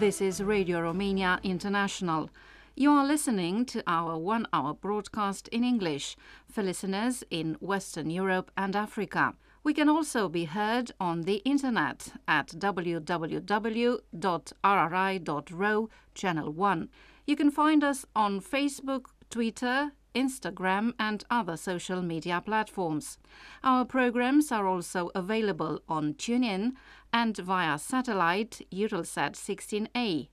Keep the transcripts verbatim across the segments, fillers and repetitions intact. This is Radio Romania International. You are listening to our one-hour broadcast in English for listeners in Western Europe and Africa. We can also be heard on the internet at w w w dot r r i dot r o, channel one. You can find us on Facebook, Twitter, Instagram and other social media platforms. Our programs are also available on TuneIn and via satellite Eutelsat sixteen A,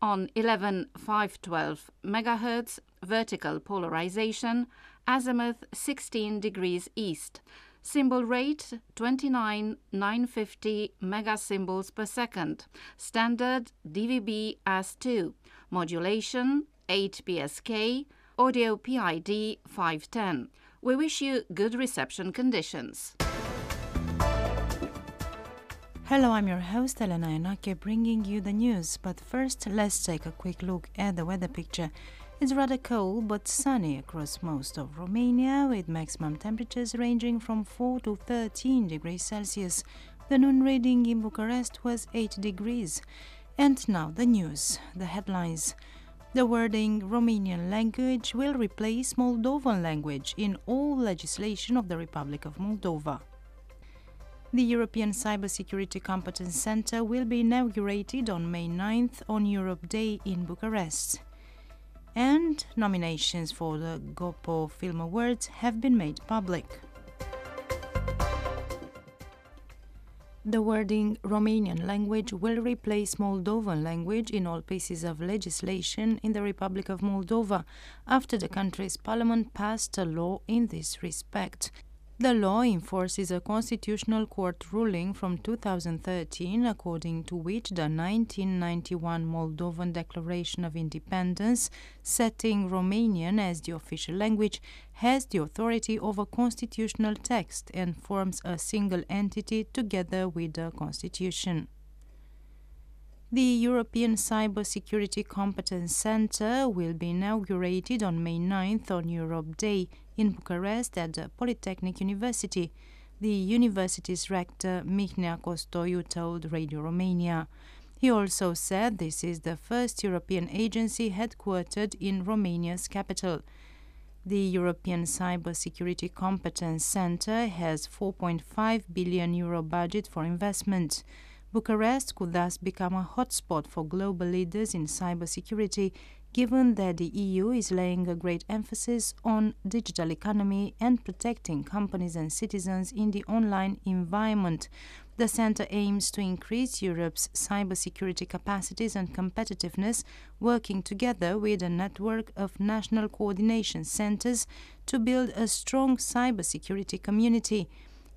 on eleven thousand five hundred twelve MHz, vertical polarization, azimuth sixteen degrees east, symbol rate twenty-nine thousand nine hundred fifty megasymbols per second, standard D V B as two, modulation eight P S K, audio P I D five ten. We wish you good reception conditions. Hello, I'm your host Elena Yanache, bringing you the news. But first, let's take a quick look at the weather picture. It's rather cold but sunny across most of Romania, with maximum temperatures ranging from four to thirteen degrees Celsius. The noon reading in Bucharest was eight degrees. And now the news, the headlines. The wording Romanian language will replace Moldovan language in all legislation of the Republic of Moldova. The European Cybersecurity Competence Centre will be inaugurated on May ninth on Europe Day in Bucharest. And nominations for the Gopo Film Awards have been made public. The wording Romanian language will replace Moldovan language in all pieces of legislation in the Republic of Moldova after the country's parliament passed a law in this respect. The law enforces a constitutional court ruling from two thousand thirteen, according to which the nineteen ninety-one Moldovan Declaration of Independence, setting Romanian as the official language, has the authority over constitutional text and forms a single entity together with the constitution. The European Cybersecurity Competence Centre will be inaugurated on May ninth on Europe Day in Bucharest at the Polytechnic University. The university's rector, Mihnea Costoiu, told Radio Romania. He also said this is the first European agency headquartered in Romania's capital. The European Cybersecurity Competence Centre has four point five billion euro budget for investment. Bucharest could thus become a hotspot for global leaders in cybersecurity, given that the E U is laying a great emphasis on digital economy and protecting companies and citizens in the online environment. The centre aims to increase Europe's cybersecurity capacities and competitiveness, working together with a network of national coordination centres to build a strong cybersecurity community.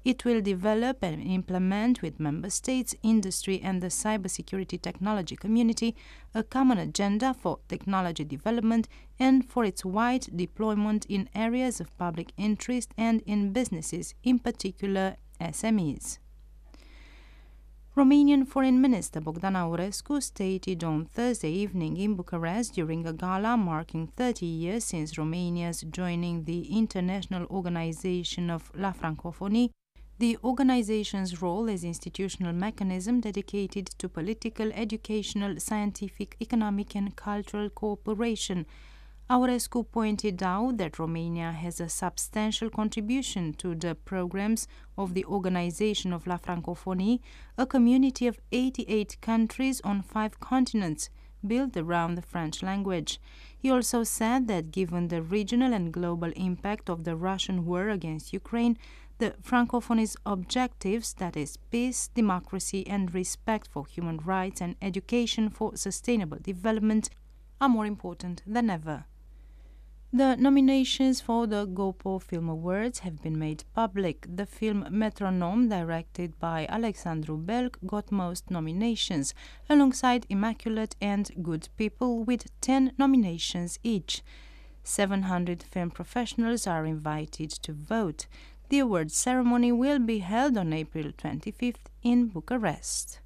It will develop and implement with member states, industry and the cybersecurity technology community a common agenda for technology development and for its wide deployment in areas of public interest and in businesses, in particular S M Es. Romanian Foreign Minister Bogdan Aurescu stated on Thursday evening in Bucharest during a gala marking thirty years since Romania's joining the International Organization of La Francophonie, the organization's role as institutional mechanism dedicated to political, educational, scientific, economic and cultural cooperation. Aurescu pointed out that Romania has a substantial contribution to the programs of the Organization of La Francophonie, a community of eighty-eight countries on five continents, built around the French language. He also said that given the regional and global impact of the Russian war against Ukraine, the Francophonie's objectives, that is, peace, democracy and respect for human rights and education for sustainable development, are more important than ever. The nominations for the Gopo Film Awards have been made public. The film Metronome, directed by Alexandre Belc, got most nominations, alongside Immaculate and Good People, with ten nominations each. seven hundred film professionals are invited to vote. The award ceremony will be held on April twenty-fifth in Bucharest.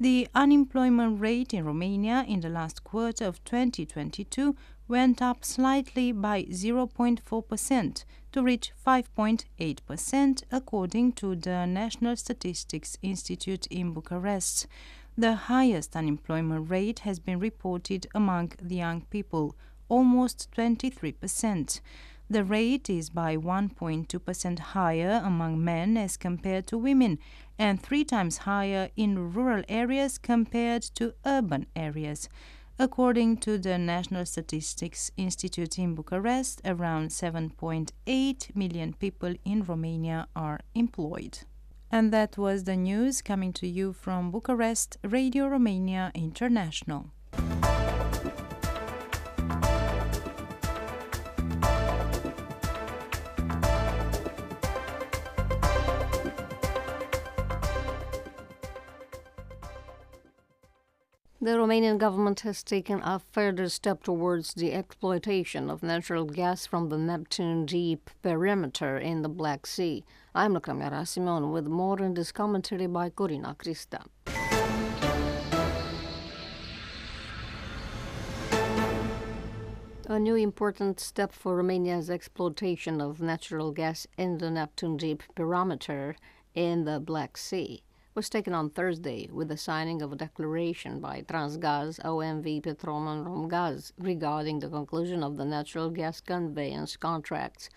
The unemployment rate in Romania in the last quarter of twenty twenty-two went up slightly by zero point four percent to reach five point eight percent, according to the National Statistics Institute in Bucharest. the highest unemployment rate has been reported among the young people, almost twenty-three percent. The rate is by one point two percent higher among men as compared to women, and three times higher in rural areas compared to urban areas. According to the National Statistics Institute in Bucharest, around seven point eight million people in Romania are employed. And that was the news coming to you from Bucharest, Radio Romania International. The Romanian government has taken a further step towards the exploitation of natural gas from the Neptune Deep perimeter in the Black Sea. I'm Lucreția Rasimon with more in this commentary by Corina Cristea. A new important step for Romania's exploitation of natural gas in the Neptune Deep perimeter in the Black Sea was taken on Thursday with the signing of a declaration by Transgaz, O M V Petrom and Romgaz regarding the conclusion of the natural gas conveyance contracts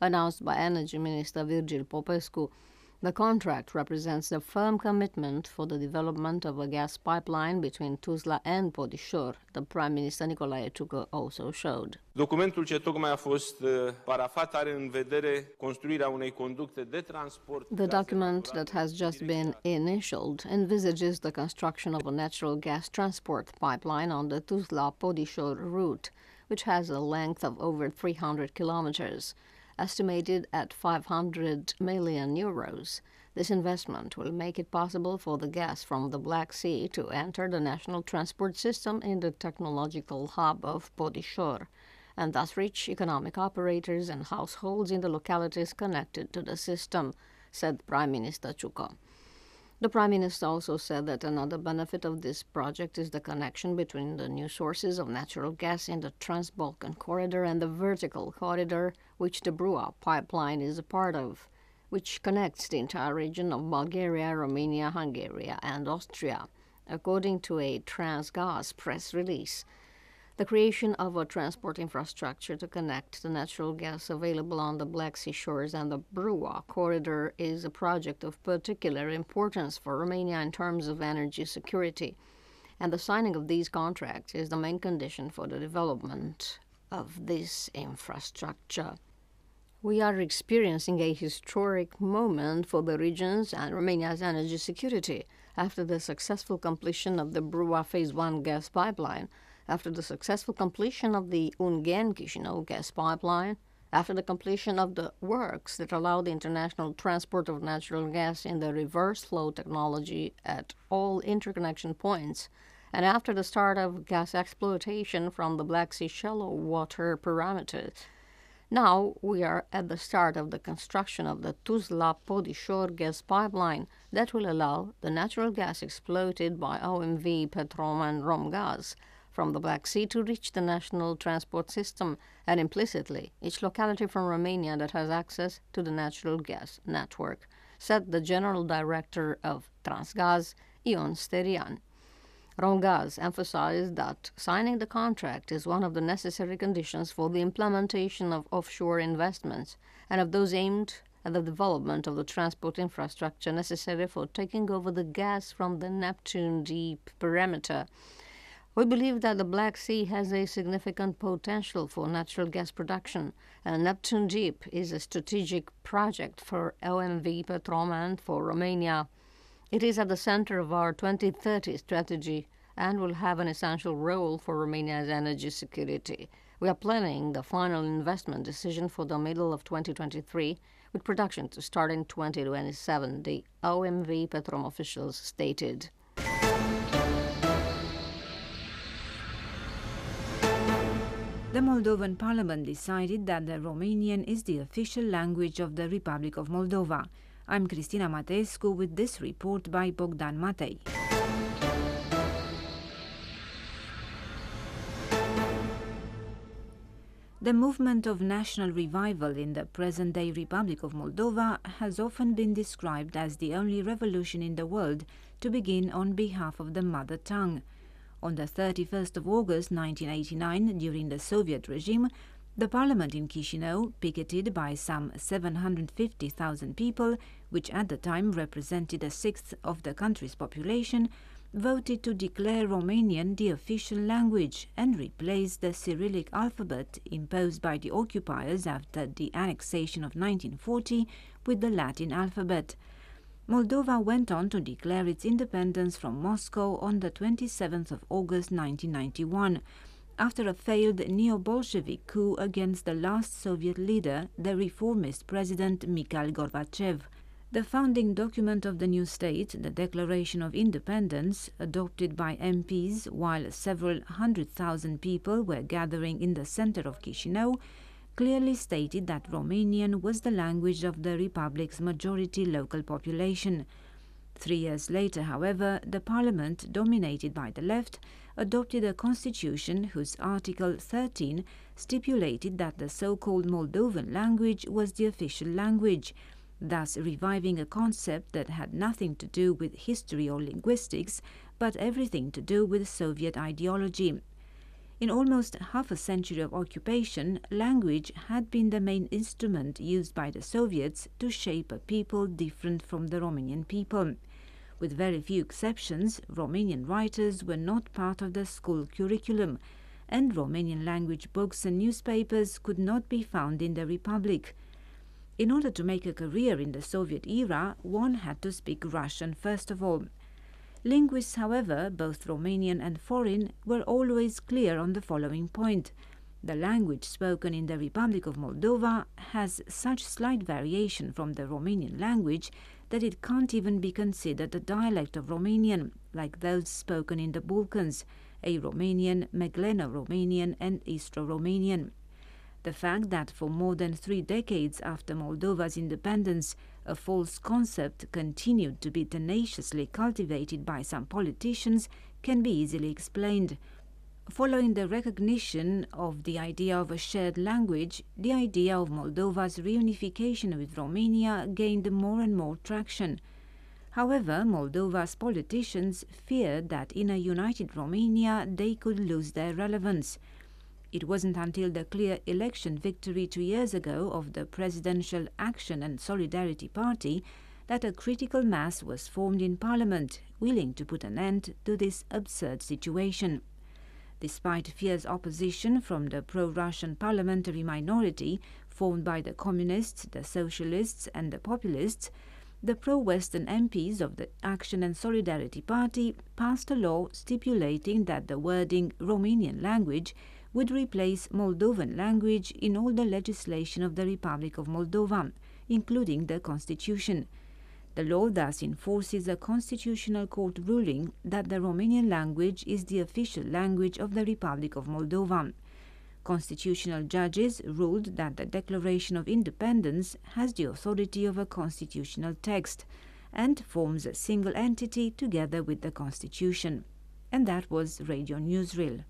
announced by Energy Minister Virgil Popescu. The contract represents a firm commitment for the development of a gas pipeline between Tuzla and Podișor, the Prime Minister Nicolae Ciucă also showed. Documentul ce tocmai a fost parafat are în vedere construirea unei conducte de transport. The document that has just been initialed envisages the construction of a natural gas transport pipeline on the Tuzla-Podișor route, which has a length of over three hundred kilometers. Estimated at five hundred million euros. This investment will make it possible for the gas from the Black Sea to enter the national transport system in the technological hub of Podișor, and thus reach economic operators and households in the localities connected to the system, said Prime Minister Ciucă. The Prime Minister also said that another benefit of this project is the connection between the new sources of natural gas in the Trans-Balkan corridor and the vertical corridor, which the Brua pipeline is a part of, which connects the entire region of Bulgaria, Romania, Hungary, and Austria, according to a Transgaz press release. The creation of a transport infrastructure to connect the natural gas available on the Black Sea shores and the Brua corridor is a project of particular importance for Romania in terms of energy security, and the signing of these contracts is the main condition for the development of this infrastructure. We are experiencing a historic moment for the region's and Romania's energy security after the successful completion of the Brua Phase one gas pipeline, after the successful completion of the Ungen-Kishino gas pipeline, after the completion of the works that allow the international transport of natural gas in the reverse flow technology at all interconnection points, and after the start of gas exploitation from the Black Sea shallow water parameters. Now we are at the start of the construction of the Tuzla-Podișor gas pipeline that will allow the natural gas exploited by O M V Petrom and Romgaz from the Black Sea to reach the national transport system, and implicitly each locality from Romania that has access to the natural gas network, said the General Director of Transgaz, Ion Sterian. Romgaz emphasized that signing the contract is one of the necessary conditions for the implementation of offshore investments and of those aimed at the development of the transport infrastructure necessary for taking over the gas from the Neptune Deep perimeter. We believe that the Black Sea has a significant potential for natural gas production, and Neptune Deep is a strategic project for O M V Petrom and for Romania. It is at the center of our twenty thirty strategy and will have an essential role for Romania's energy security. We are planning the final investment decision for the middle of twenty twenty-three, with production to start in twenty twenty-seven, the O M V Petrom officials stated. The Moldovan Parliament decided that the Romanian is the official language of the Republic of Moldova. I'm Cristina Mateescu with this report by Bogdan Matei. The movement of national revival in the present-day Republic of Moldova has often been described as the only revolution in the world to begin on behalf of the mother tongue. On the thirty-first of August nineteen eighty-nine, during the Soviet regime, the parliament in Chisinau, picketed by some seven hundred fifty thousand people, which at the time represented a sixth of the country's population, voted to declare Romanian the official language and replace the Cyrillic alphabet imposed by the occupiers after the annexation of nineteen forty with the Latin alphabet. Moldova went on to declare its independence from Moscow on the twenty-seventh of August nineteen ninety-one, after a failed neo-Bolshevik coup against the last Soviet leader, the reformist president Mikhail Gorbachev. The founding document of the new state, the Declaration of Independence, adopted by M Ps while several hundred thousand people were gathering in the center of Chisinau, clearly stated that Romanian was the language of the Republic's majority local population. Three years later, however, the parliament, dominated by the left, adopted a constitution whose Article thirteen stipulated that the so-called Moldovan language was the official language, thus reviving a concept that had nothing to do with history or linguistics, but everything to do with Soviet ideology. In almost half a century of occupation, language had been the main instrument used by the Soviets to shape a people different from the Romanian people. With very few exceptions, Romanian writers were not part of the school curriculum, and Romanian language books and newspapers could not be found in the Republic. In order to make a career in the Soviet era, one had to speak Russian first of all. Linguists, however, both Romanian and foreign, were always clear on the following point. The language spoken in the Republic of Moldova has such slight variation from the Romanian language that it can't even be considered a dialect of Romanian, like those spoken in the Balkans, A-Romanian, Megleno-Romanian and Istro-Romanian. The fact that for more than three decades after Moldova's independence, a false concept continued to be tenaciously cultivated by some politicians can be easily explained. Following the recognition of the idea of a shared language, the idea of Moldova's reunification with Romania gained more and more traction. However, Moldova's politicians feared that in a united Romania they could lose their relevance. It wasn't until the clear election victory two years ago of the Presidential Action and Solidarity Party that a critical mass was formed in Parliament, willing to put an end to this absurd situation. Despite fierce opposition from the pro-Russian parliamentary minority formed by the Communists, the Socialists and the Populists, the pro-Western M Ps of the Action and Solidarity Party passed a law stipulating that the wording Romanian language would replace Moldovan language in all the legislation of the Republic of Moldova, including the Constitution. The law thus enforces a constitutional court ruling that the Romanian language is the official language of the Republic of Moldova. Constitutional judges ruled that the Declaration of Independence has the authority of a constitutional text and forms a single entity together with the Constitution. And that was Radio Newsreel.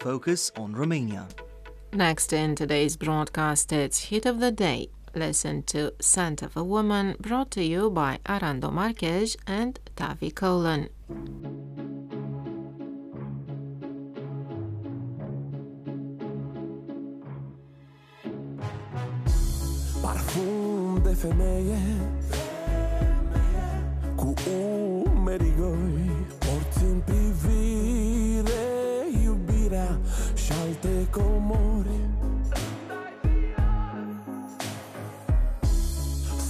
Focus on Romania. Next in today's broadcast, it's Hit of the Day. Listen to Scent of a Woman, brought to you by Arando Marquez and Tavi Colan. Parfum de femeie, cu umerii goi, porți-n privire iubirea și alte comori.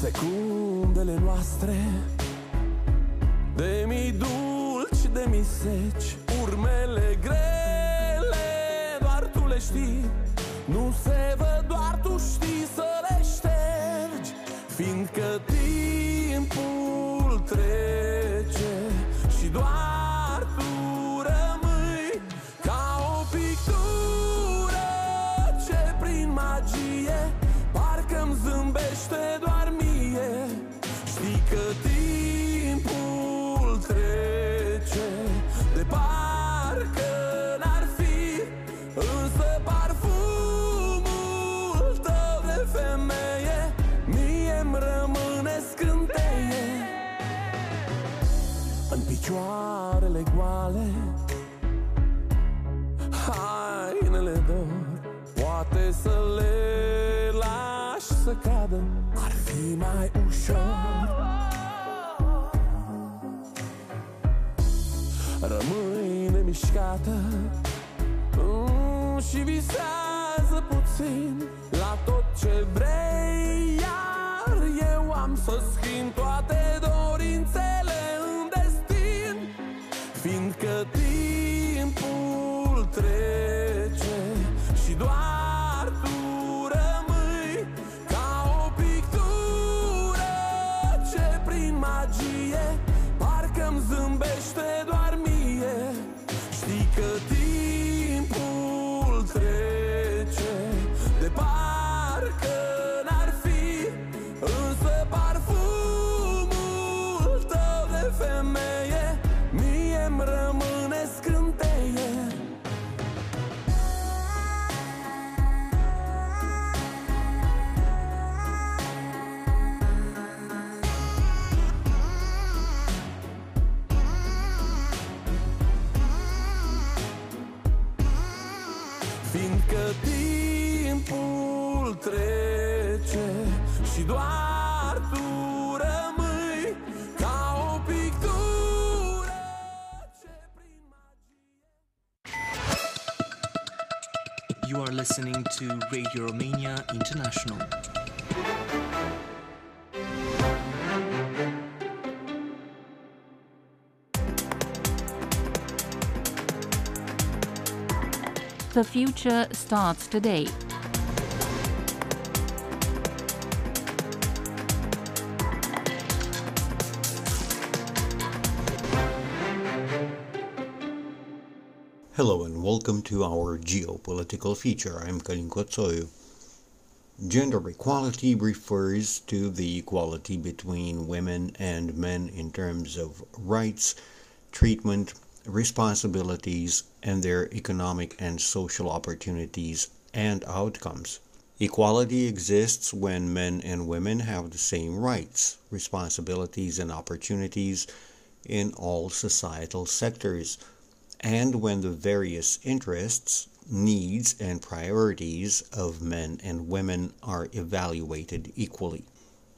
Secundele noastre, de mii dulci, de mii seci, urmele grele, doar tu le știi, nu se văd, doar tu știi să le ștergi, fiindcă timpul trece și doar tu rămâi ca o pictură ce prin magie în picioarele goale, hainele dor, poate să le lași să cadă, ar fi mai ușor. Rămâi nemișcată și visează puțin la tot ce vrei, iar eu am să schimb toate dorințele în destin, fiindcă timpul trece și doar tu rămâi ca o pictură ce prin magie parcă-mi zâmbește doar mie. Știi că timpul trece de parcă n-ar fi, însă parfumul tău de femeie mie-mi rămâne scânteie. Fiindcă timpul trece și doar tu rămâi ca o pictură ce prin magie. You are listening to Radio Romania International. The future starts today. Hello and welcome to our geopolitical feature. I'm Kalin Kotsoyu. Gender equality refers to the equality between women and men in terms of rights, treatment, responsibilities, and their economic and social opportunities and outcomes. Equality exists when men and women have the same rights, responsibilities, and opportunities in all societal sectors, and when the various interests, needs, and priorities of men and women are evaluated equally.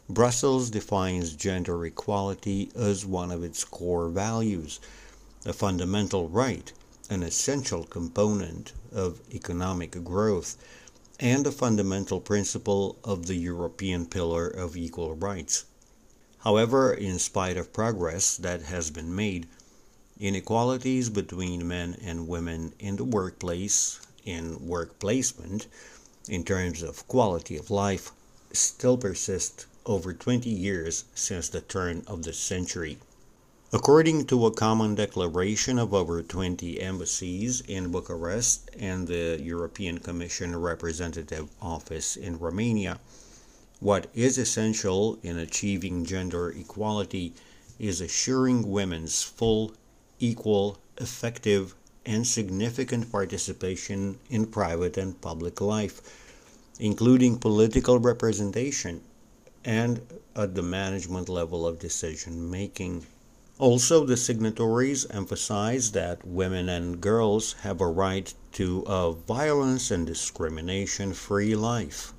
Brussels defines gender equality as one of its core values, a fundamental right, an essential component of economic growth, and a fundamental principle of the European Pillar of Equal Rights. However, in spite of progress that has been made, inequalities between men and women in the workplace, in work placement, in terms of quality of life, still persist over twenty years since the turn of the century. According to a common declaration of over twenty embassies in Bucharest and the European Commission Representative Office in Romania, what is essential in achieving gender equality is assuring women's full, equal, effective, and significant participation in private and public life, including political representation and at the management level of decision-making. Also, the signatories emphasize that women and girls have a right to a violence and discrimination-free life.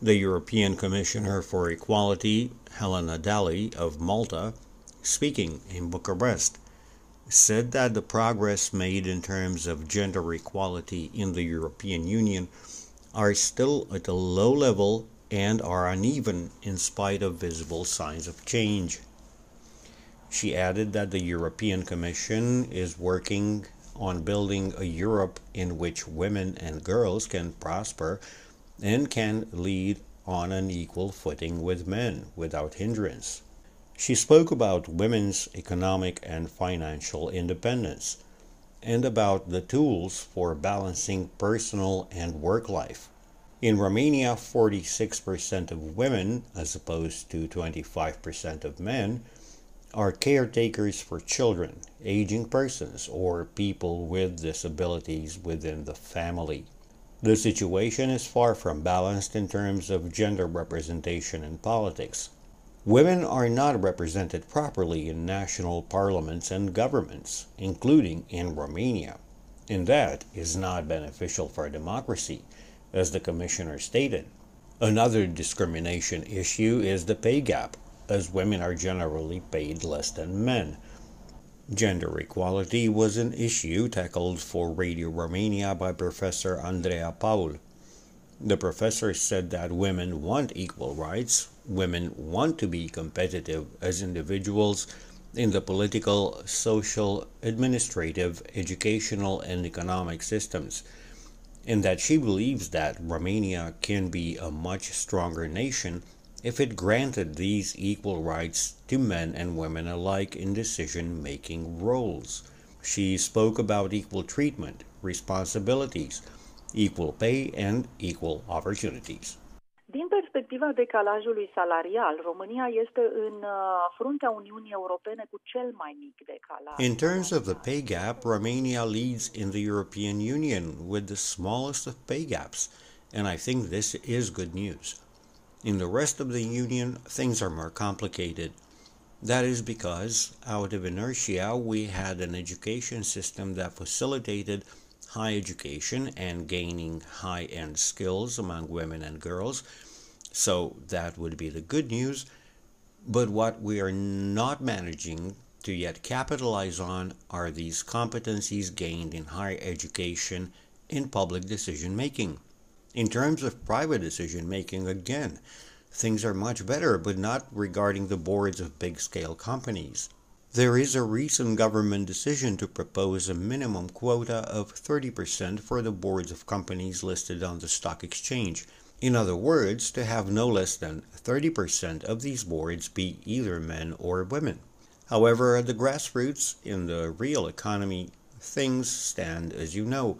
The European Commissioner for Equality, Helena Dalli of Malta, speaking in Bucharest, said that the progress made in terms of gender equality in the European Union are still at a low level and are uneven in spite of visible signs of change. She added that the European Commission is working on building a Europe in which women and girls can prosper and can lead on an equal footing with men without hindrance. She spoke about women's economic and financial independence and about the tools for balancing personal and work life. In Romania, forty-six percent of women, as opposed to twenty-five percent of men, are caretakers for children, aging persons, or people with disabilities within the family. The situation is far from balanced in terms of gender representation in politics. Women are not represented properly in national parliaments and governments, including in Romania, and that is not beneficial for democracy, as the commissioner stated. Another discrimination issue is the pay gap, as women are generally paid less than men. Gender equality was an issue tackled for Radio Romania by Professor Andreea Paul. The professor said that women want equal rights, women want to be competitive as individuals in the political, social, administrative, educational, and economic systems, and that she believes that Romania can be a much stronger nation if it granted these equal rights to men and women alike in decision-making roles. She spoke about equal treatment, responsibilities, equal pay and equal opportunities. Din perspectiva decalajului salarial, România este în fruntea Uniunii Europene cu cel mai mic decalaj. In terms of the pay gap, Romania leads in the European Union with the smallest of pay gaps, and I think this is good news. In the rest of the Union, things are more complicated. That is because, out of inertia, we had an education system that facilitated high education and gaining high-end skills among women and girls, so that would be the good news. But what we are not managing to yet capitalize on are these competencies gained in higher education in public decision-making. In terms of private decision-making, again, things are much better, but not regarding the boards of big-scale companies. There is a recent government decision to propose a minimum quota of thirty percent for the boards of companies listed on the stock exchange. In other words, to have no less than thirty percent of these boards be either men or women. However, at the grassroots, in the real economy, things stand as you know.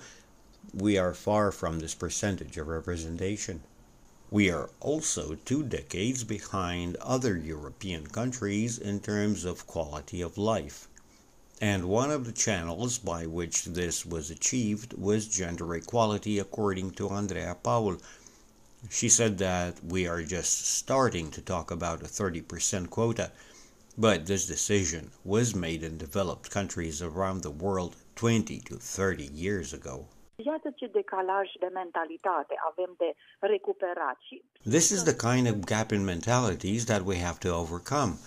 We are far from this percentage of representation. We are also two decades behind other European countries in terms of quality of life. And one of the channels by which this was achieved was gender equality, according to Andreea Paul. She said that we are just starting to talk about a thirty percent quota, but this decision was made in developed countries around the world twenty to thirty years ago. This is the kind of gap in mentalities that we have to overcome.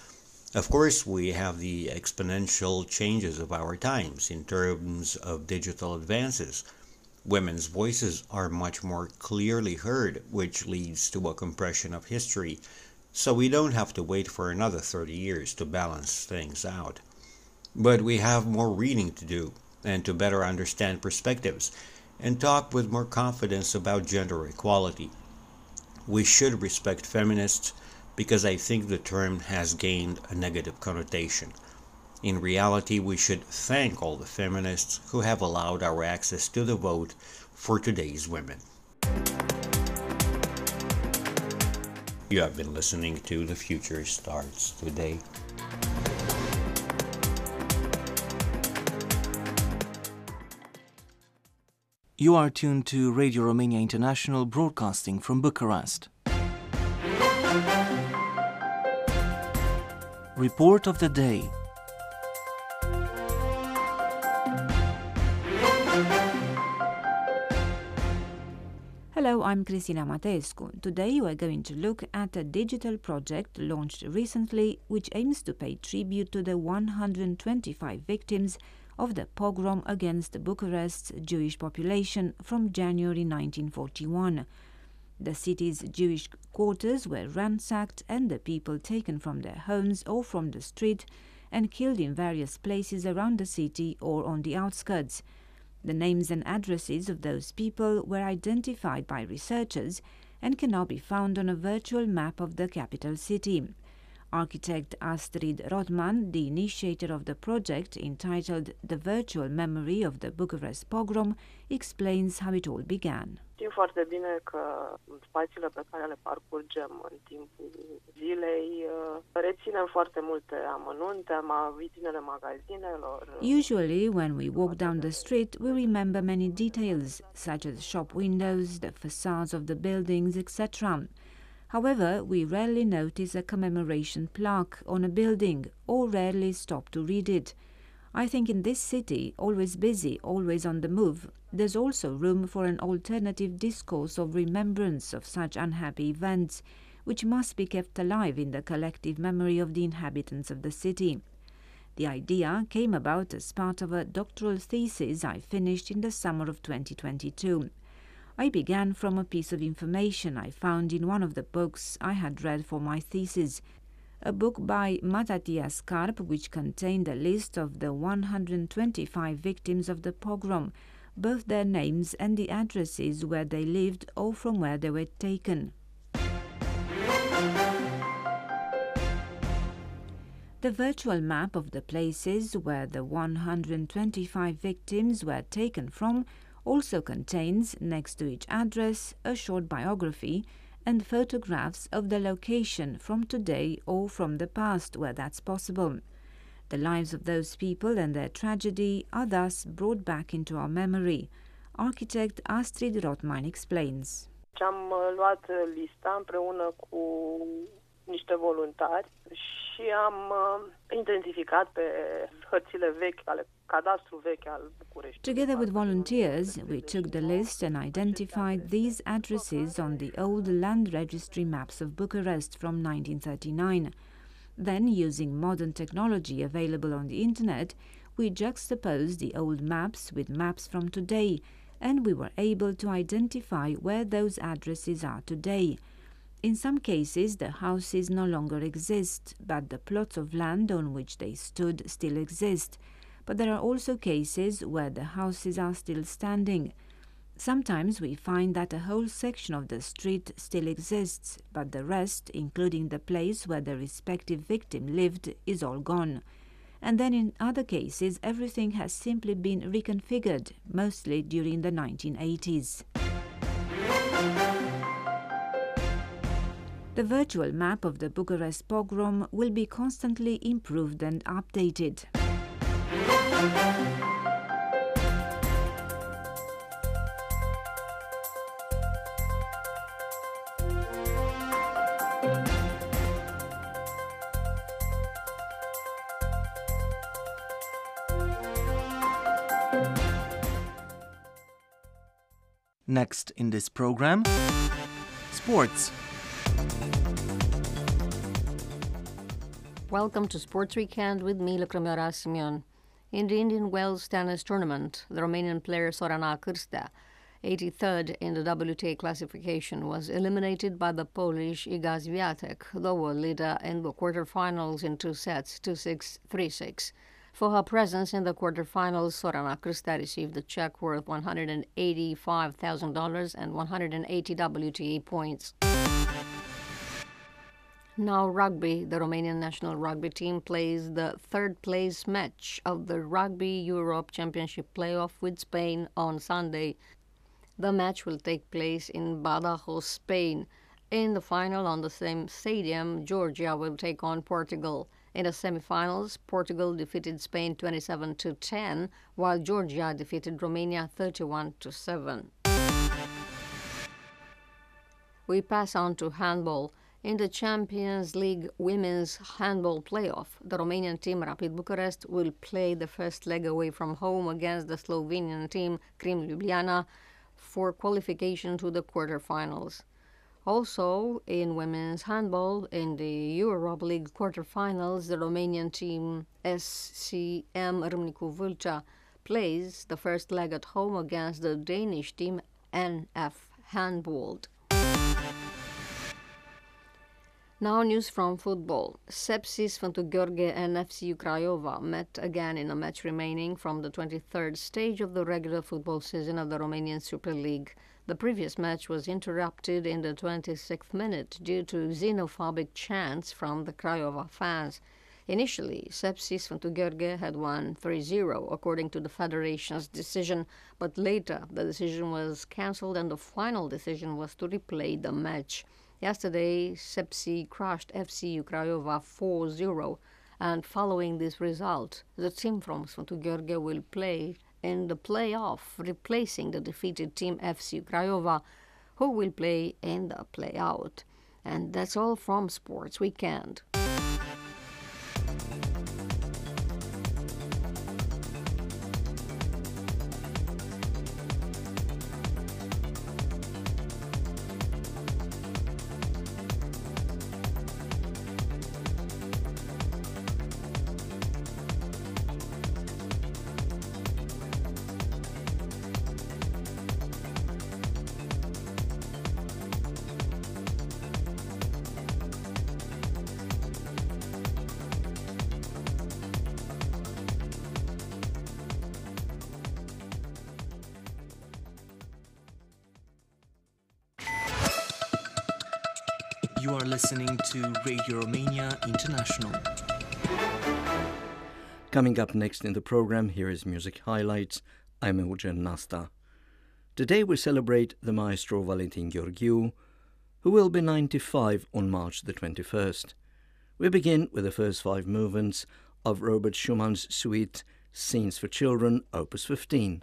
Of course, we have the exponential changes of our times in terms of digital advances. Women's voices are much more clearly heard, which leads to a compression of history, so we don't have to wait for another thirty years to balance things out. But we have more reading to do, and to better understand perspectives, and talk with more confidence about gender equality. We should respect feminists because I think the term has gained a negative connotation. In reality, we should thank all the feminists who have allowed our access to the vote for today's women. You have been listening to The Future Starts Today. You are tuned to Radio Romania International, broadcasting from Bucharest. Report of the day. Hello, I'm Cristina Mateescu. Today we are going to look at a digital project launched recently which aims to pay tribute to the one hundred twenty-five victims of the pogrom against Bucharest's Jewish population from January nineteen forty-one. The city's Jewish quarters were ransacked and the people taken from their homes or from the street and killed in various places around the city or on the outskirts. The names and addresses of those people were identified by researchers and can now be found on a virtual map of the capital city. Architect Astrid Rodman, the initiator of the project entitled The Virtual Memory of the Bucharest Pogrom, explains how it all began. Știm foarte bine că spațiile pe care le parcurgem în timpul zilei reținem foarte multe amănunte, vitrinele magazinelor. Usually, when we walk down the street, we remember many details, such as shop windows, the facades of the buildings, et cetera. However, we rarely notice a commemoration plaque on a building or rarely stop to read it. I think in this city, always busy, always on the move, there's also room for an alternative discourse of remembrance of such unhappy events, which must be kept alive in the collective memory of the inhabitants of the city. The idea came about as part of a doctoral thesis I finished in the summer of twenty twenty-two. I began from a piece of information I found in one of the books I had read for my thesis, a book by Matatias Carp, which contained a list of the one hundred twenty-five victims of the pogrom, both their names and the addresses where they lived or from where they were taken. The virtual map of the places where the one hundred twenty-five victims were taken from also contains, next to each address, a short biography and photographs of the location from today or from the past where that's possible. The lives of those people and their tragedy are thus brought back into our memory. Architect Astrid Rodman explains. Am luat lista împreună cu niște voluntari și am intensificat pe hărțile vechi ale cadastru vechi al București. Together with volunteers, we took the list and identified these addresses on the old land registry maps of Bucharest from nineteen thirty-nine. Then, using modern technology available on the internet, we juxtaposed the old maps with maps from today, and we were able to identify where those addresses are today. In some cases, the houses no longer exist, but the plots of land on which they stood still exist. But there are also cases where the houses are still standing. Sometimes we find that a whole section of the street still exists, but the rest, including the place where the respective victim lived, is all gone. And then in other cases, everything has simply been reconfigured, mostly during the nineteen eighties. The virtual map of the Bucharest pogrom will be constantly improved and updated. Next in this program, sports. Welcome to Sports Weekend with me, Lăcrămioara Simion. In the Indian Wells tennis tournament, the Romanian player Sorana Cîrstea, eighty-third in the W T A classification, was eliminated by the Polish Igaz Viatek, the world leader, in the quarterfinals in two sets, two six, three six. For her presence in the quarterfinals, Sorana Cîrstea received a check worth one hundred eighty-five thousand dollars and one hundred eighty W T A points. Now rugby. The Romanian national rugby team plays the third-place match of the Rugby Europe Championship playoff with Spain on Sunday. The match will take place in Badajoz, Spain. In the final, on the same stadium, Georgia will take on Portugal. In the semifinals, Portugal defeated Spain twenty-seven to ten, while Georgia defeated Romania thirty-one to seven. We pass on to handball. In the Champions League Women's Handball Playoff, the Romanian team Rapid Bucharest will play the first leg away from home against the Slovenian team Krim Ljubljana for qualification to the quarterfinals. Also, in women's handball, in the Europa League quarterfinals, the Romanian team S C M Râmnicu Vâlcea plays the first leg at home against the Danish team N F Handbold. Now news from football. Sepsi Sfântu Gheorghe and F C U Craiova met again in a match remaining from the twenty-third stage of the regular football season of the Romanian Super League. The previous match was interrupted in the twenty-sixth minute due to xenophobic chants from the Craiova fans. Initially, Sepsi Sfântu Gheorghe had won three zero, according to the federation's decision, but later the decision was cancelled and the final decision was to replay the match. Yesterday, Sepsi crushed F C U Craiova four zero, and following this result, the team from Sfântu Gheorghe will play in the playoff, replacing the defeated team F C U Craiova, who will play in the playout. And that's all from Sports Weekend. You are listening to Radio Romania International. Coming up next in the program, here is Music Highlights. I'm Eugen Nasta. Today we celebrate the maestro Valentin Gheorghiu, who will be ninety-five on March the twenty-first. We begin with the first five movements of Robert Schumann's suite Scenes for Children, Opus fifteen.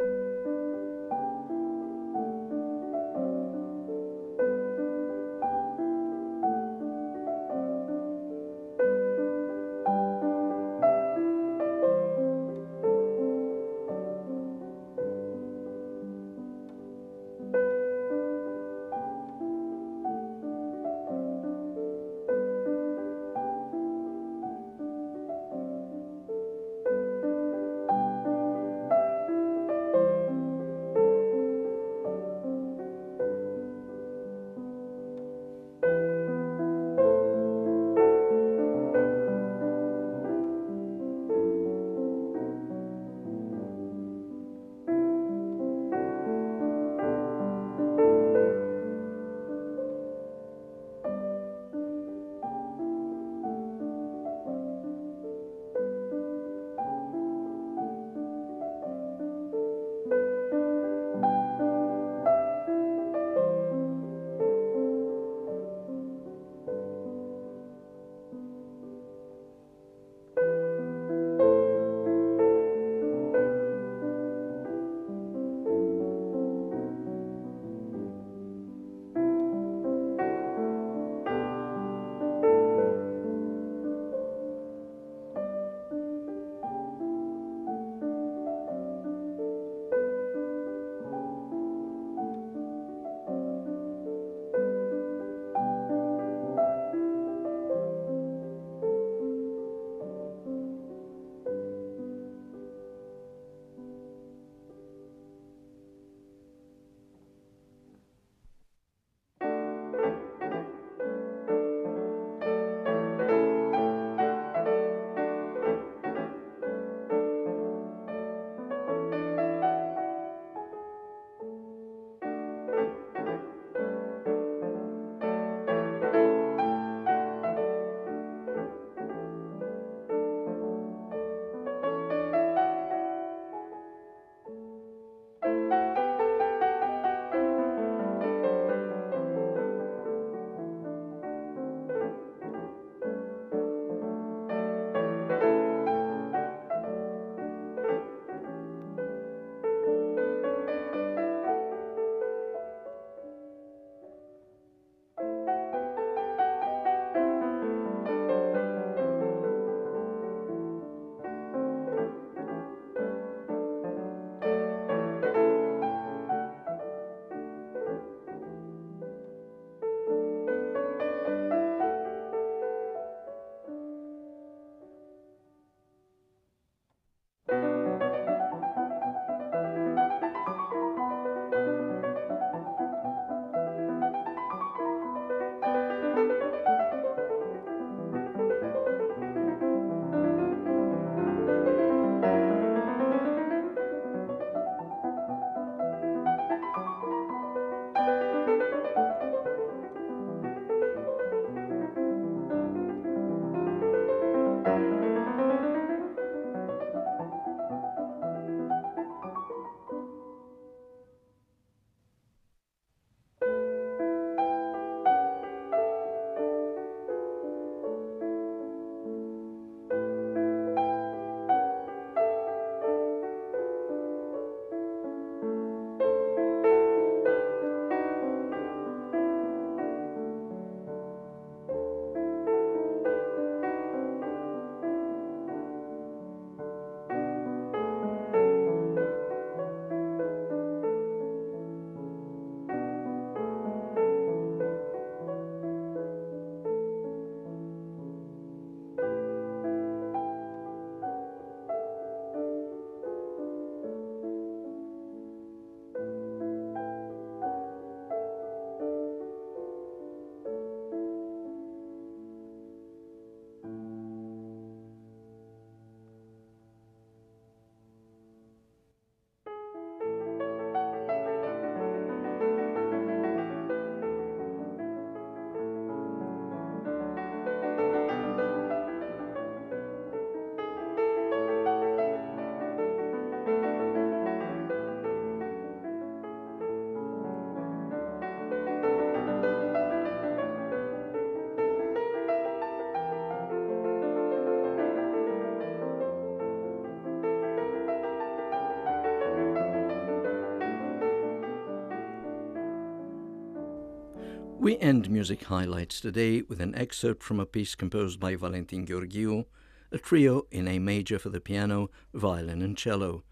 We end Music Highlights today with an excerpt from a piece composed by Valentin Gheorghiu, a trio in A major for the piano, violin and cello.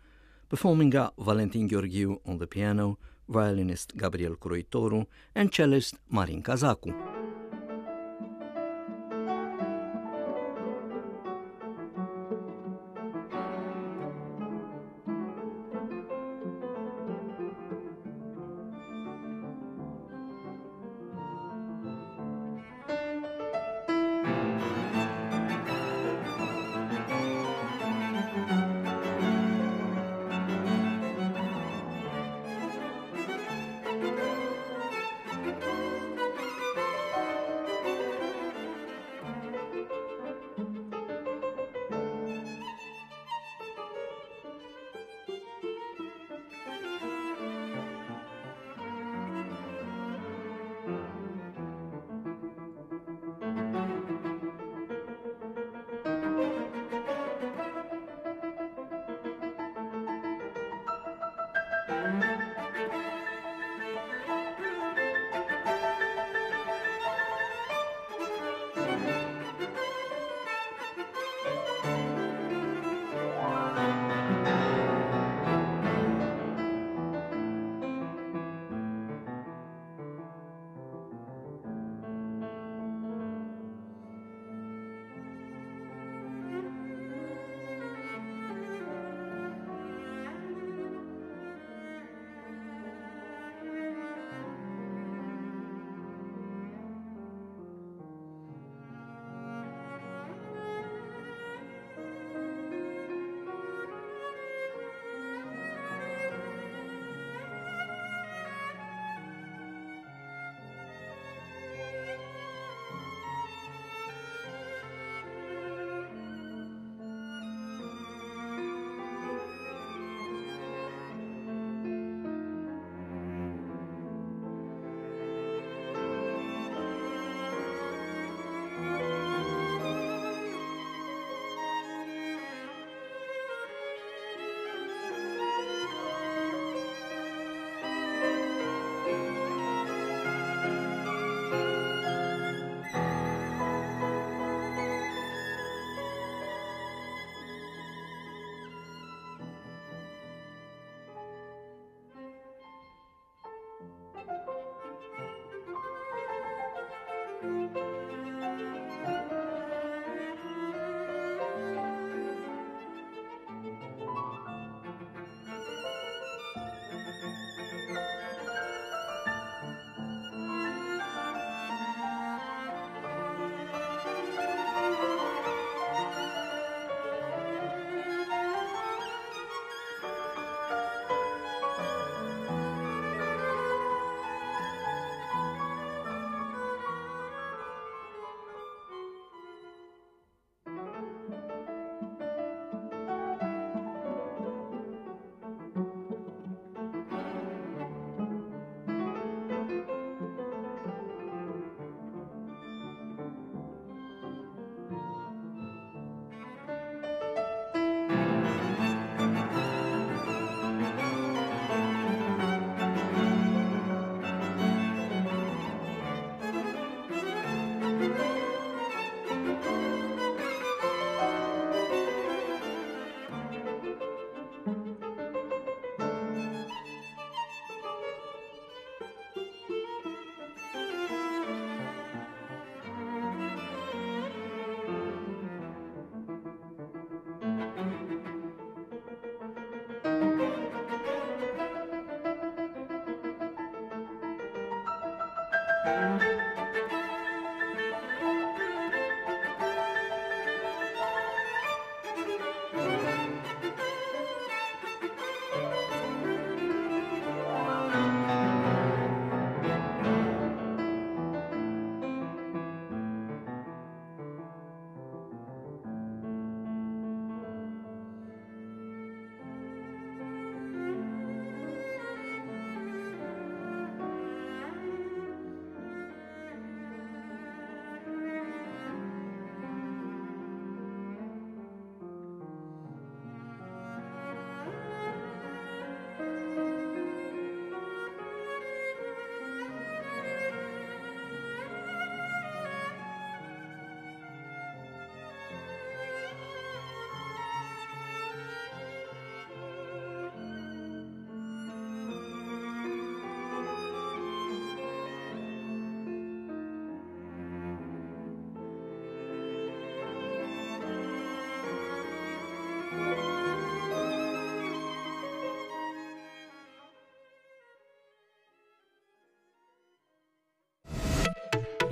Performing are Valentin Gheorghiu on the piano, violinist Gabriel Curoitoru and cellist Marin Cazacu.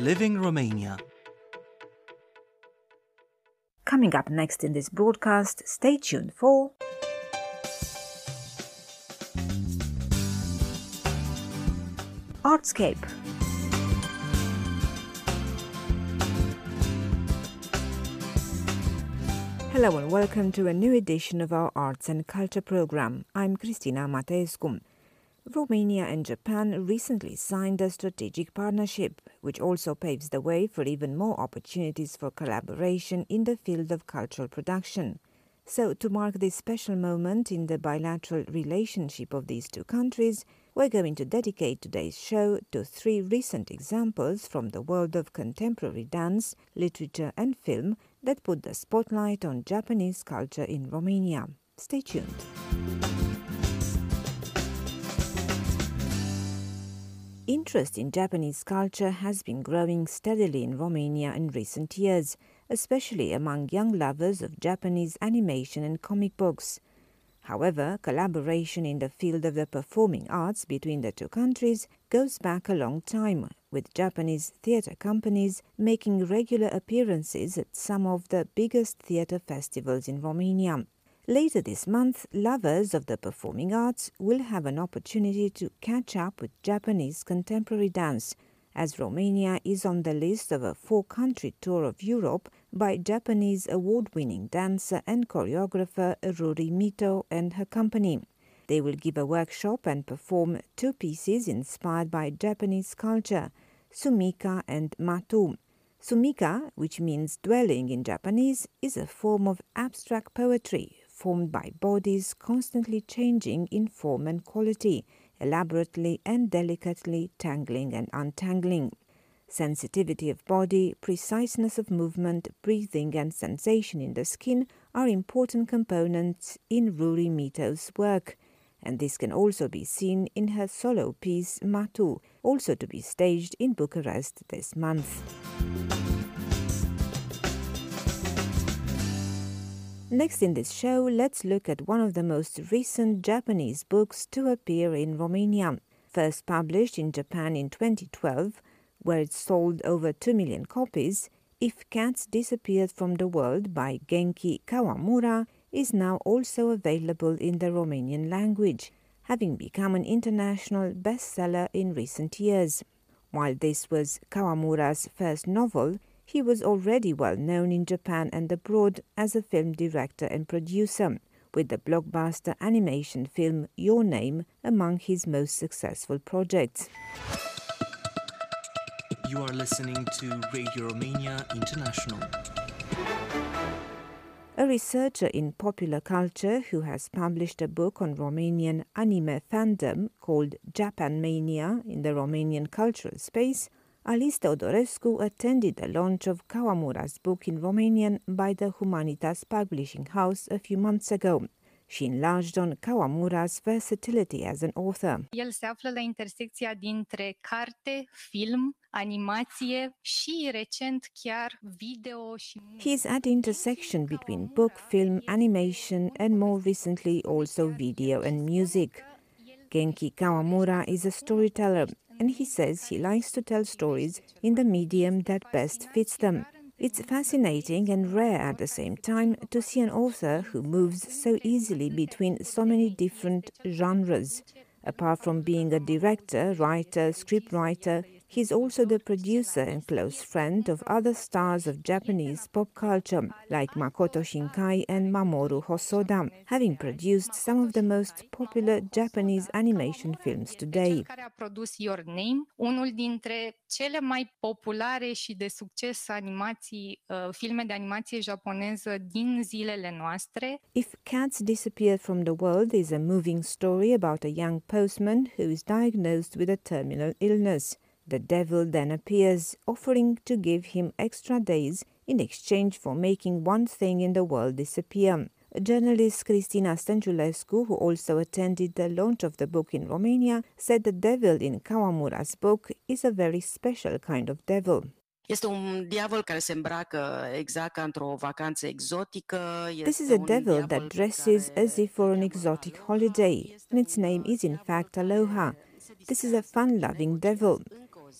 Living Romania. Coming up next in this broadcast, stay tuned for Artscape. Hello and welcome to a new edition of our Arts and Culture program. I'm Cristina Mateescu. Romania and Japan recently signed a strategic partnership, which also paves the way for even more opportunities for collaboration in the field of cultural production. So, to mark this special moment in the bilateral relationship of these two countries, we're going to dedicate today's show to three recent examples from the world of contemporary dance, literature and film that put the spotlight on Japanese culture in Romania. Stay tuned. Interest in Japanese culture has been growing steadily in Romania in recent years, especially among young lovers of Japanese animation and comic books. However, collaboration in the field of the performing arts between the two countries goes back a long time, with Japanese theatre companies making regular appearances at some of the biggest theatre festivals in Romania. Later this month, lovers of the performing arts will have an opportunity to catch up with Japanese contemporary dance, as Romania is on the list of a four-country tour of Europe by Japanese award-winning dancer and choreographer Ruri Mito and her company. They will give a workshop and perform two pieces inspired by Japanese culture, Sumika and Matu. Sumika, which means dwelling in Japanese, is a form of abstract poetry formed by bodies constantly changing in form and quality, elaborately and delicately tangling and untangling. Sensitivity of body, preciseness of movement, breathing and sensation in the skin are important components in Ruri Mito's work, and this can also be seen in her solo piece Matu, also to be staged in Bucharest this month. Next in this show, let's look at one of the most recent Japanese books to appear in Romania. First published in Japan in twenty twelve, where it sold over two million copies, If Cats Disappeared from the World by Genki Kawamura is now also available in the Romanian language, having become an international bestseller in recent years. While this was Kawamura's first novel, he was already well known in Japan and abroad as a film director and producer, with the blockbuster animation film Your Name among his most successful projects. You are listening to Radio Romania International. A researcher in popular culture who has published a book on Romanian anime fandom called Japan Mania in the Romanian cultural space, Alis Teodorescu attended the launch of Kawamura's book in Romanian by the Humanitas Publishing House a few months ago. She enlarged on Kawamura's versatility as an author. El se află la intersecția dintre carte, film, animație și recent chiar video și muzică. He is at the intersection between book, film, animation and more recently also video and music. Genki Kawamura is a storyteller, and he says he likes to tell stories in the medium that best fits them. It's fascinating and rare at the same time to see an author who moves so easily between so many different genres. Apart from being a director, writer, scriptwriter, he's also the producer and close friend of other stars of Japanese pop culture, like Makoto Shinkai and Mamoru Hosoda, having produced some of the most popular Japanese animation films today. If Cats Disappear from the World is a moving story about a young postman who is diagnosed with a terminal illness. The devil then appears, offering to give him extra days in exchange for making one thing in the world disappear. Journalist Cristina Stanciulescu, who also attended the launch of the book in Romania, said the devil in Kawamura's book is a very special kind of devil. This is a devil that dresses as if for an exotic holiday, and its name is in fact Aloha. This is a fun-loving devil.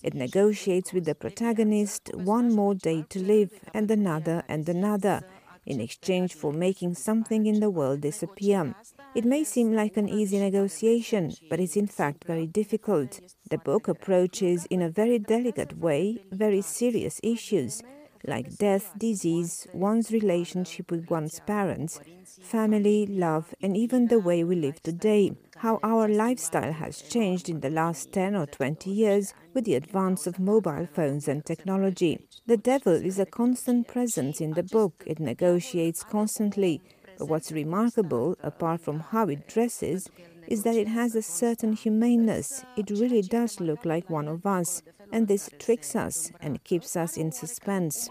It negotiates with the protagonist one more day to live, and another and another, in exchange for making something in the world disappear. It may seem like an easy negotiation, but it's in fact very difficult. The book approaches in a very delicate way very serious issues, like death, disease, one's relationship with one's parents, family, love, and even the way we live today, how our lifestyle has changed in the last ten or twenty years with the advance of mobile phones and technology. The devil is a constant presence in the book. It negotiates constantly. But what's remarkable, apart from how it dresses, is that it has a certain humaneness. It really does look like one of us, and this tricks us and keeps us in suspense.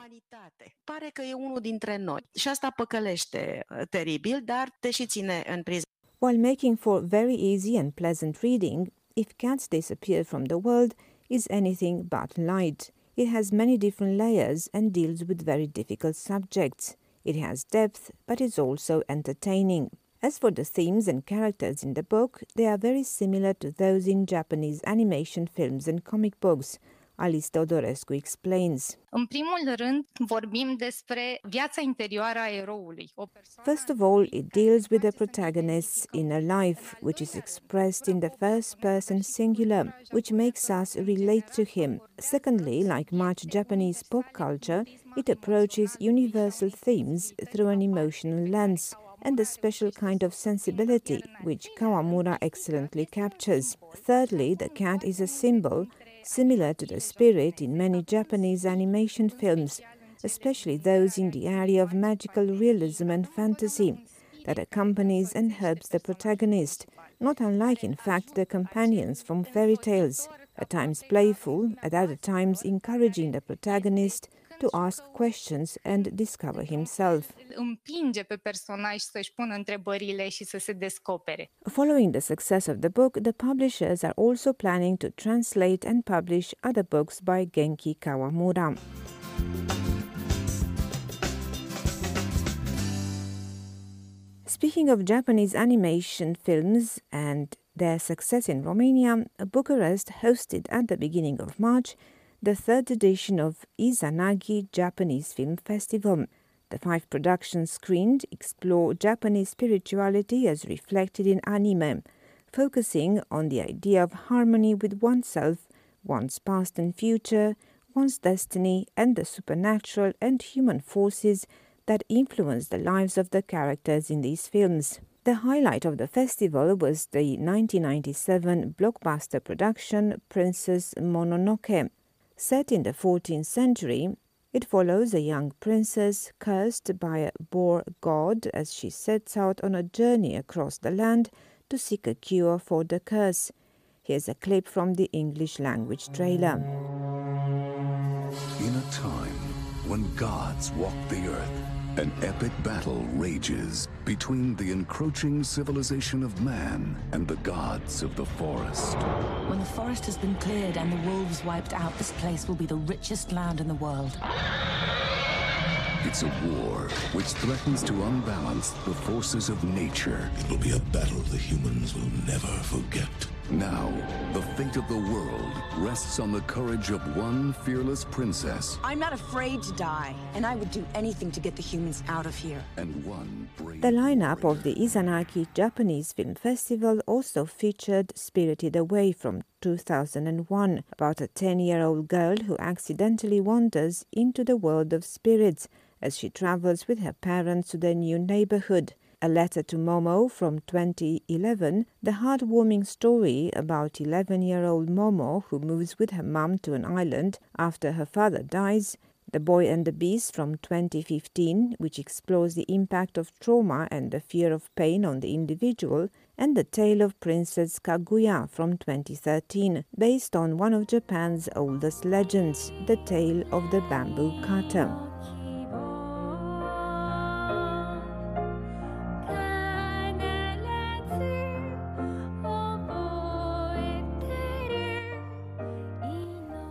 While making for very easy and pleasant reading, If Cats Disappear from the World is anything but light. It has many different layers and deals with very difficult subjects. It has depth, but is also entertaining. As for the themes and characters in the book, they are very similar to those in Japanese animation films and comic books. Alis Teodorescu explains. First of all, it deals with the protagonist's inner life, which is expressed in the first person singular, which makes us relate to him. Secondly, like much Japanese pop culture, it approaches universal themes through an emotional lens, and a special kind of sensibility, which Kawamura excellently captures. Thirdly, the cat is a symbol, similar to the spirit in many Japanese animation films, especially those in the area of magical realism and fantasy, that accompanies and helps the protagonist, not unlike, in fact, the companions from fairy tales, at times playful, at other times encouraging the protagonist to ask questions and discover himself. Following the success of the book, the publishers are also planning to translate and publish other books by Genki Kawamura. Speaking of Japanese animation films and their success in Romania, Bucharest hosted at the beginning of March the third edition of Izanagi Japanese Film Festival. The five productions screened explore Japanese spirituality as reflected in anime, focusing on the idea of harmony with oneself, one's past and future, one's destiny, and the supernatural and human forces that influence the lives of the characters in these films. The highlight of the festival was the nineteen ninety-seven blockbuster production Princess Mononoke. Set in the fourteenth century, it follows a young princess cursed by a boar god as she sets out on a journey across the land to seek a cure for the curse. Here's a clip from the English language trailer. In a time when gods walk the earth, an epic battle rages between the encroaching civilization of man and the gods of the forest. When the forest has been cleared and the wolves wiped out, this place will be the richest land in the world. It's a war which threatens to unbalance the forces of nature. It will be a battle the humans will never forget. Now, the fate of the world rests on the courage of one fearless princess. I'm not afraid to die, and I would do anything to get the humans out of here. And one brave... The lineup of the Izanagi Japanese Film Festival also featured Spirited Away from two thousand one, about a ten-year-old girl who accidentally wanders into the world of spirits as she travels with her parents to their new neighborhood. A Letter to Momo from twenty eleven, the heartwarming story about eleven-year-old Momo who moves with her mum to an island after her father dies. The Boy and the Beast from twenty fifteen, which explores the impact of trauma and the fear of pain on the individual, and The Tale of Princess Kaguya from twenty thirteen, based on one of Japan's oldest legends, the Tale of the Bamboo Cutter.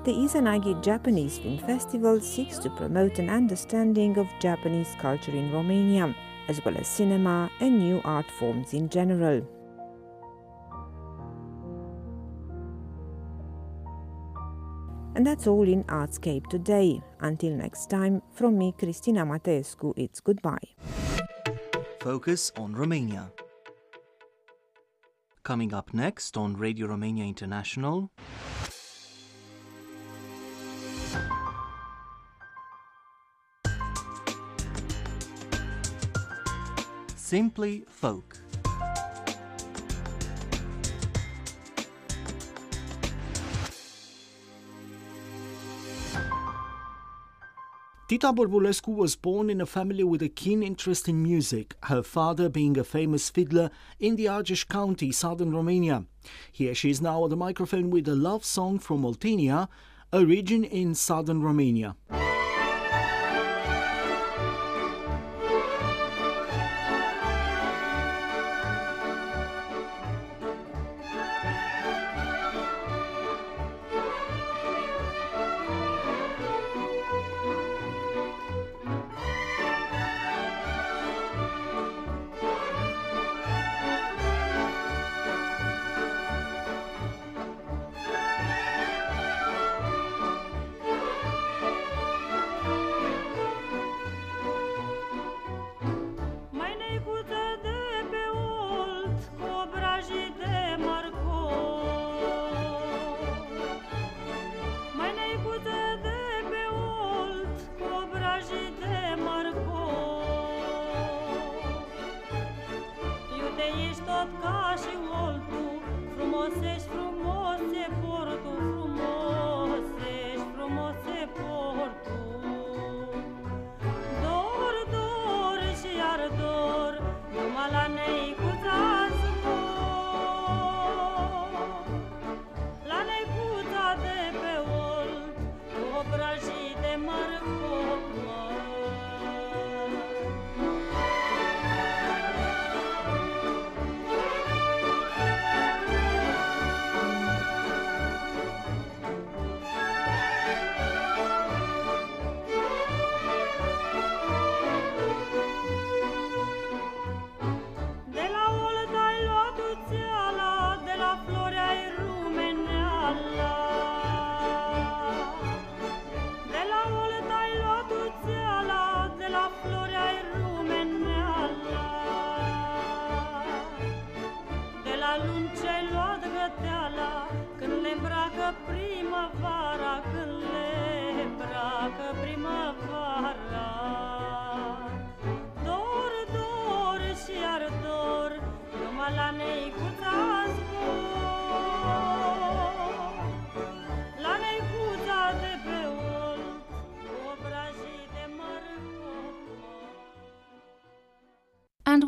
The Izanagi Japanese Film Festival seeks to promote an understanding of Japanese culture in Romania, as well as cinema and new art forms in general. And that's all in Artscape today. Until next time, from me, Cristina Mateescu, it's goodbye. Focus on Romania. Coming up next on Radio Romania International... Simply Folk. Tita Bărbulescu was born in a family with a keen interest in music, her father being a famous fiddler in the Argeș County, southern Romania. Here she is now at the microphone with a love song from Oltenia, a region in southern Romania.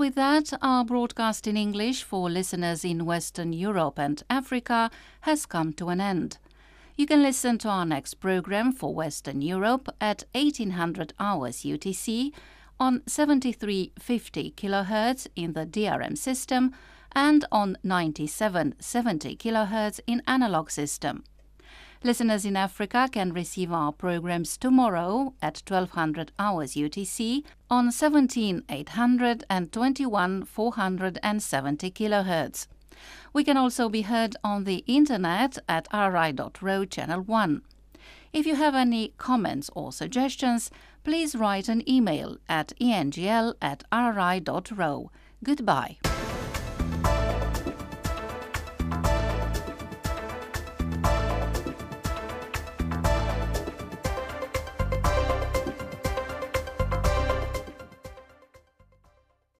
With that, our broadcast in English for listeners in Western Europe and Africa has come to an end. You can listen to our next program for Western Europe at eighteen hundred hours U T C on seventy-three fifty kilohertz in the D R M system and on ninety-seven seventy kilohertz in analog system. Listeners in Africa can receive our programs tomorrow at twelve hundred hours U T C on seventeen eight hundred and twenty-one four seventy kilohertz. We can also be heard on the internet at R R I dot ro channel one. If you have any comments or suggestions, please write an email at engl at r r i dot ro. Goodbye.